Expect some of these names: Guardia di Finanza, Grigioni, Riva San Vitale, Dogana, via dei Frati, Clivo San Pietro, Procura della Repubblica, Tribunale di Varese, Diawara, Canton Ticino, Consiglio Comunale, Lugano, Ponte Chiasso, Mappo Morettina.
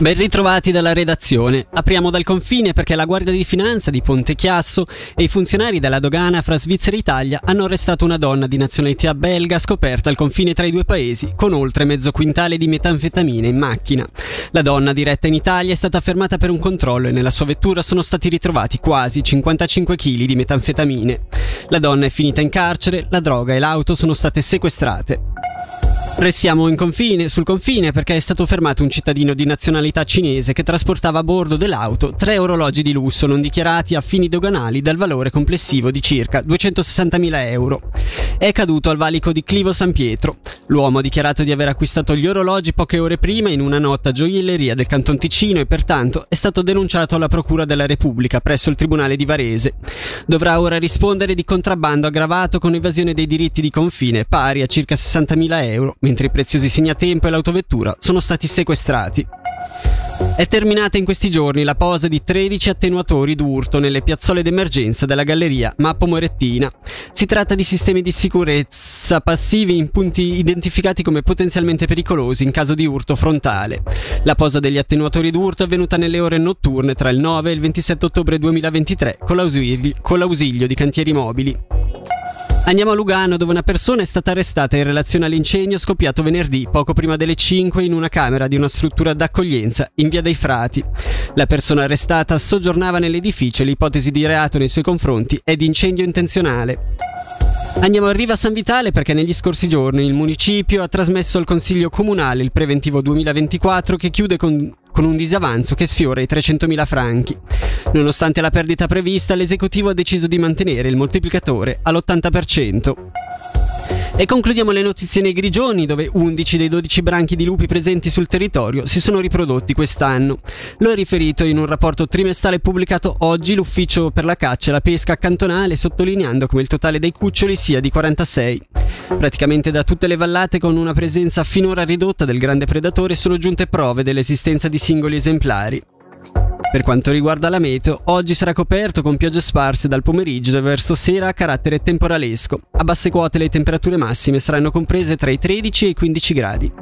Ben ritrovati dalla redazione. Apriamo dal confine perché la Guardia di Finanza di Ponte Chiasso e i funzionari della Dogana fra Svizzera e Italia hanno arrestato una donna di nazionalità belga scoperta al confine tra i due paesi con oltre mezzo quintale di metanfetamine in macchina. La donna, diretta in Italia, è stata fermata per un controllo e nella sua vettura sono stati ritrovati quasi 55 kg di metanfetamine. La donna è finita in carcere, la droga e l'auto sono state sequestrate. Restiamo sul confine perché è stato fermato un cittadino di nazionalità cinese che trasportava a bordo dell'auto 3 orologi di lusso non dichiarati a fini doganali dal valore complessivo di circa 260.000 euro. È caduto al valico di Clivo San Pietro. L'uomo ha dichiarato di aver acquistato gli orologi poche ore prima in una nota gioielleria del Canton Ticino e pertanto è stato denunciato alla Procura della Repubblica presso il Tribunale di Varese. Dovrà ora rispondere di contrabbando aggravato con evasione dei diritti di confine pari a circa 60.000 euro. Mentre i preziosi segnatempo e l'autovettura sono stati sequestrati. È terminata in questi giorni la posa di 13 attenuatori d'urto nelle piazzole d'emergenza della galleria Mappo Morettina. Si tratta di sistemi di sicurezza passivi in punti identificati come potenzialmente pericolosi in caso di urto frontale. La posa degli attenuatori d'urto è avvenuta nelle ore notturne tra il 9 e il 27 ottobre 2023 con l'ausilio di cantieri mobili. Andiamo a Lugano, dove una persona è stata arrestata in relazione all'incendio scoppiato venerdì poco prima delle 5 in una camera di una struttura d'accoglienza in via dei Frati. La persona arrestata soggiornava nell'edificio e l'ipotesi di reato nei suoi confronti è di incendio intenzionale. Andiamo a Riva San Vitale perché negli scorsi giorni il municipio ha trasmesso al Consiglio Comunale il preventivo 2024 che chiude con un disavanzo che sfiora i 300.000 franchi. Nonostante la perdita prevista, l'esecutivo ha deciso di mantenere il moltiplicatore all'80%. E concludiamo le notizie nei Grigioni, dove 11 dei 12 branchi di lupi presenti sul territorio si sono riprodotti quest'anno. Lo ha riferito in un rapporto trimestrale pubblicato oggi l'Ufficio per la Caccia e la Pesca cantonale, sottolineando come il totale dei cuccioli sia di 46. Praticamente da tutte le vallate, con una presenza finora ridotta del grande predatore, sono giunte prove dell'esistenza di singoli esemplari. Per quanto riguarda la meteo, oggi sarà coperto con piogge sparse dal pomeriggio verso sera a carattere temporalesco. A basse quote le temperature massime saranno comprese tra i 13 e i 15 gradi.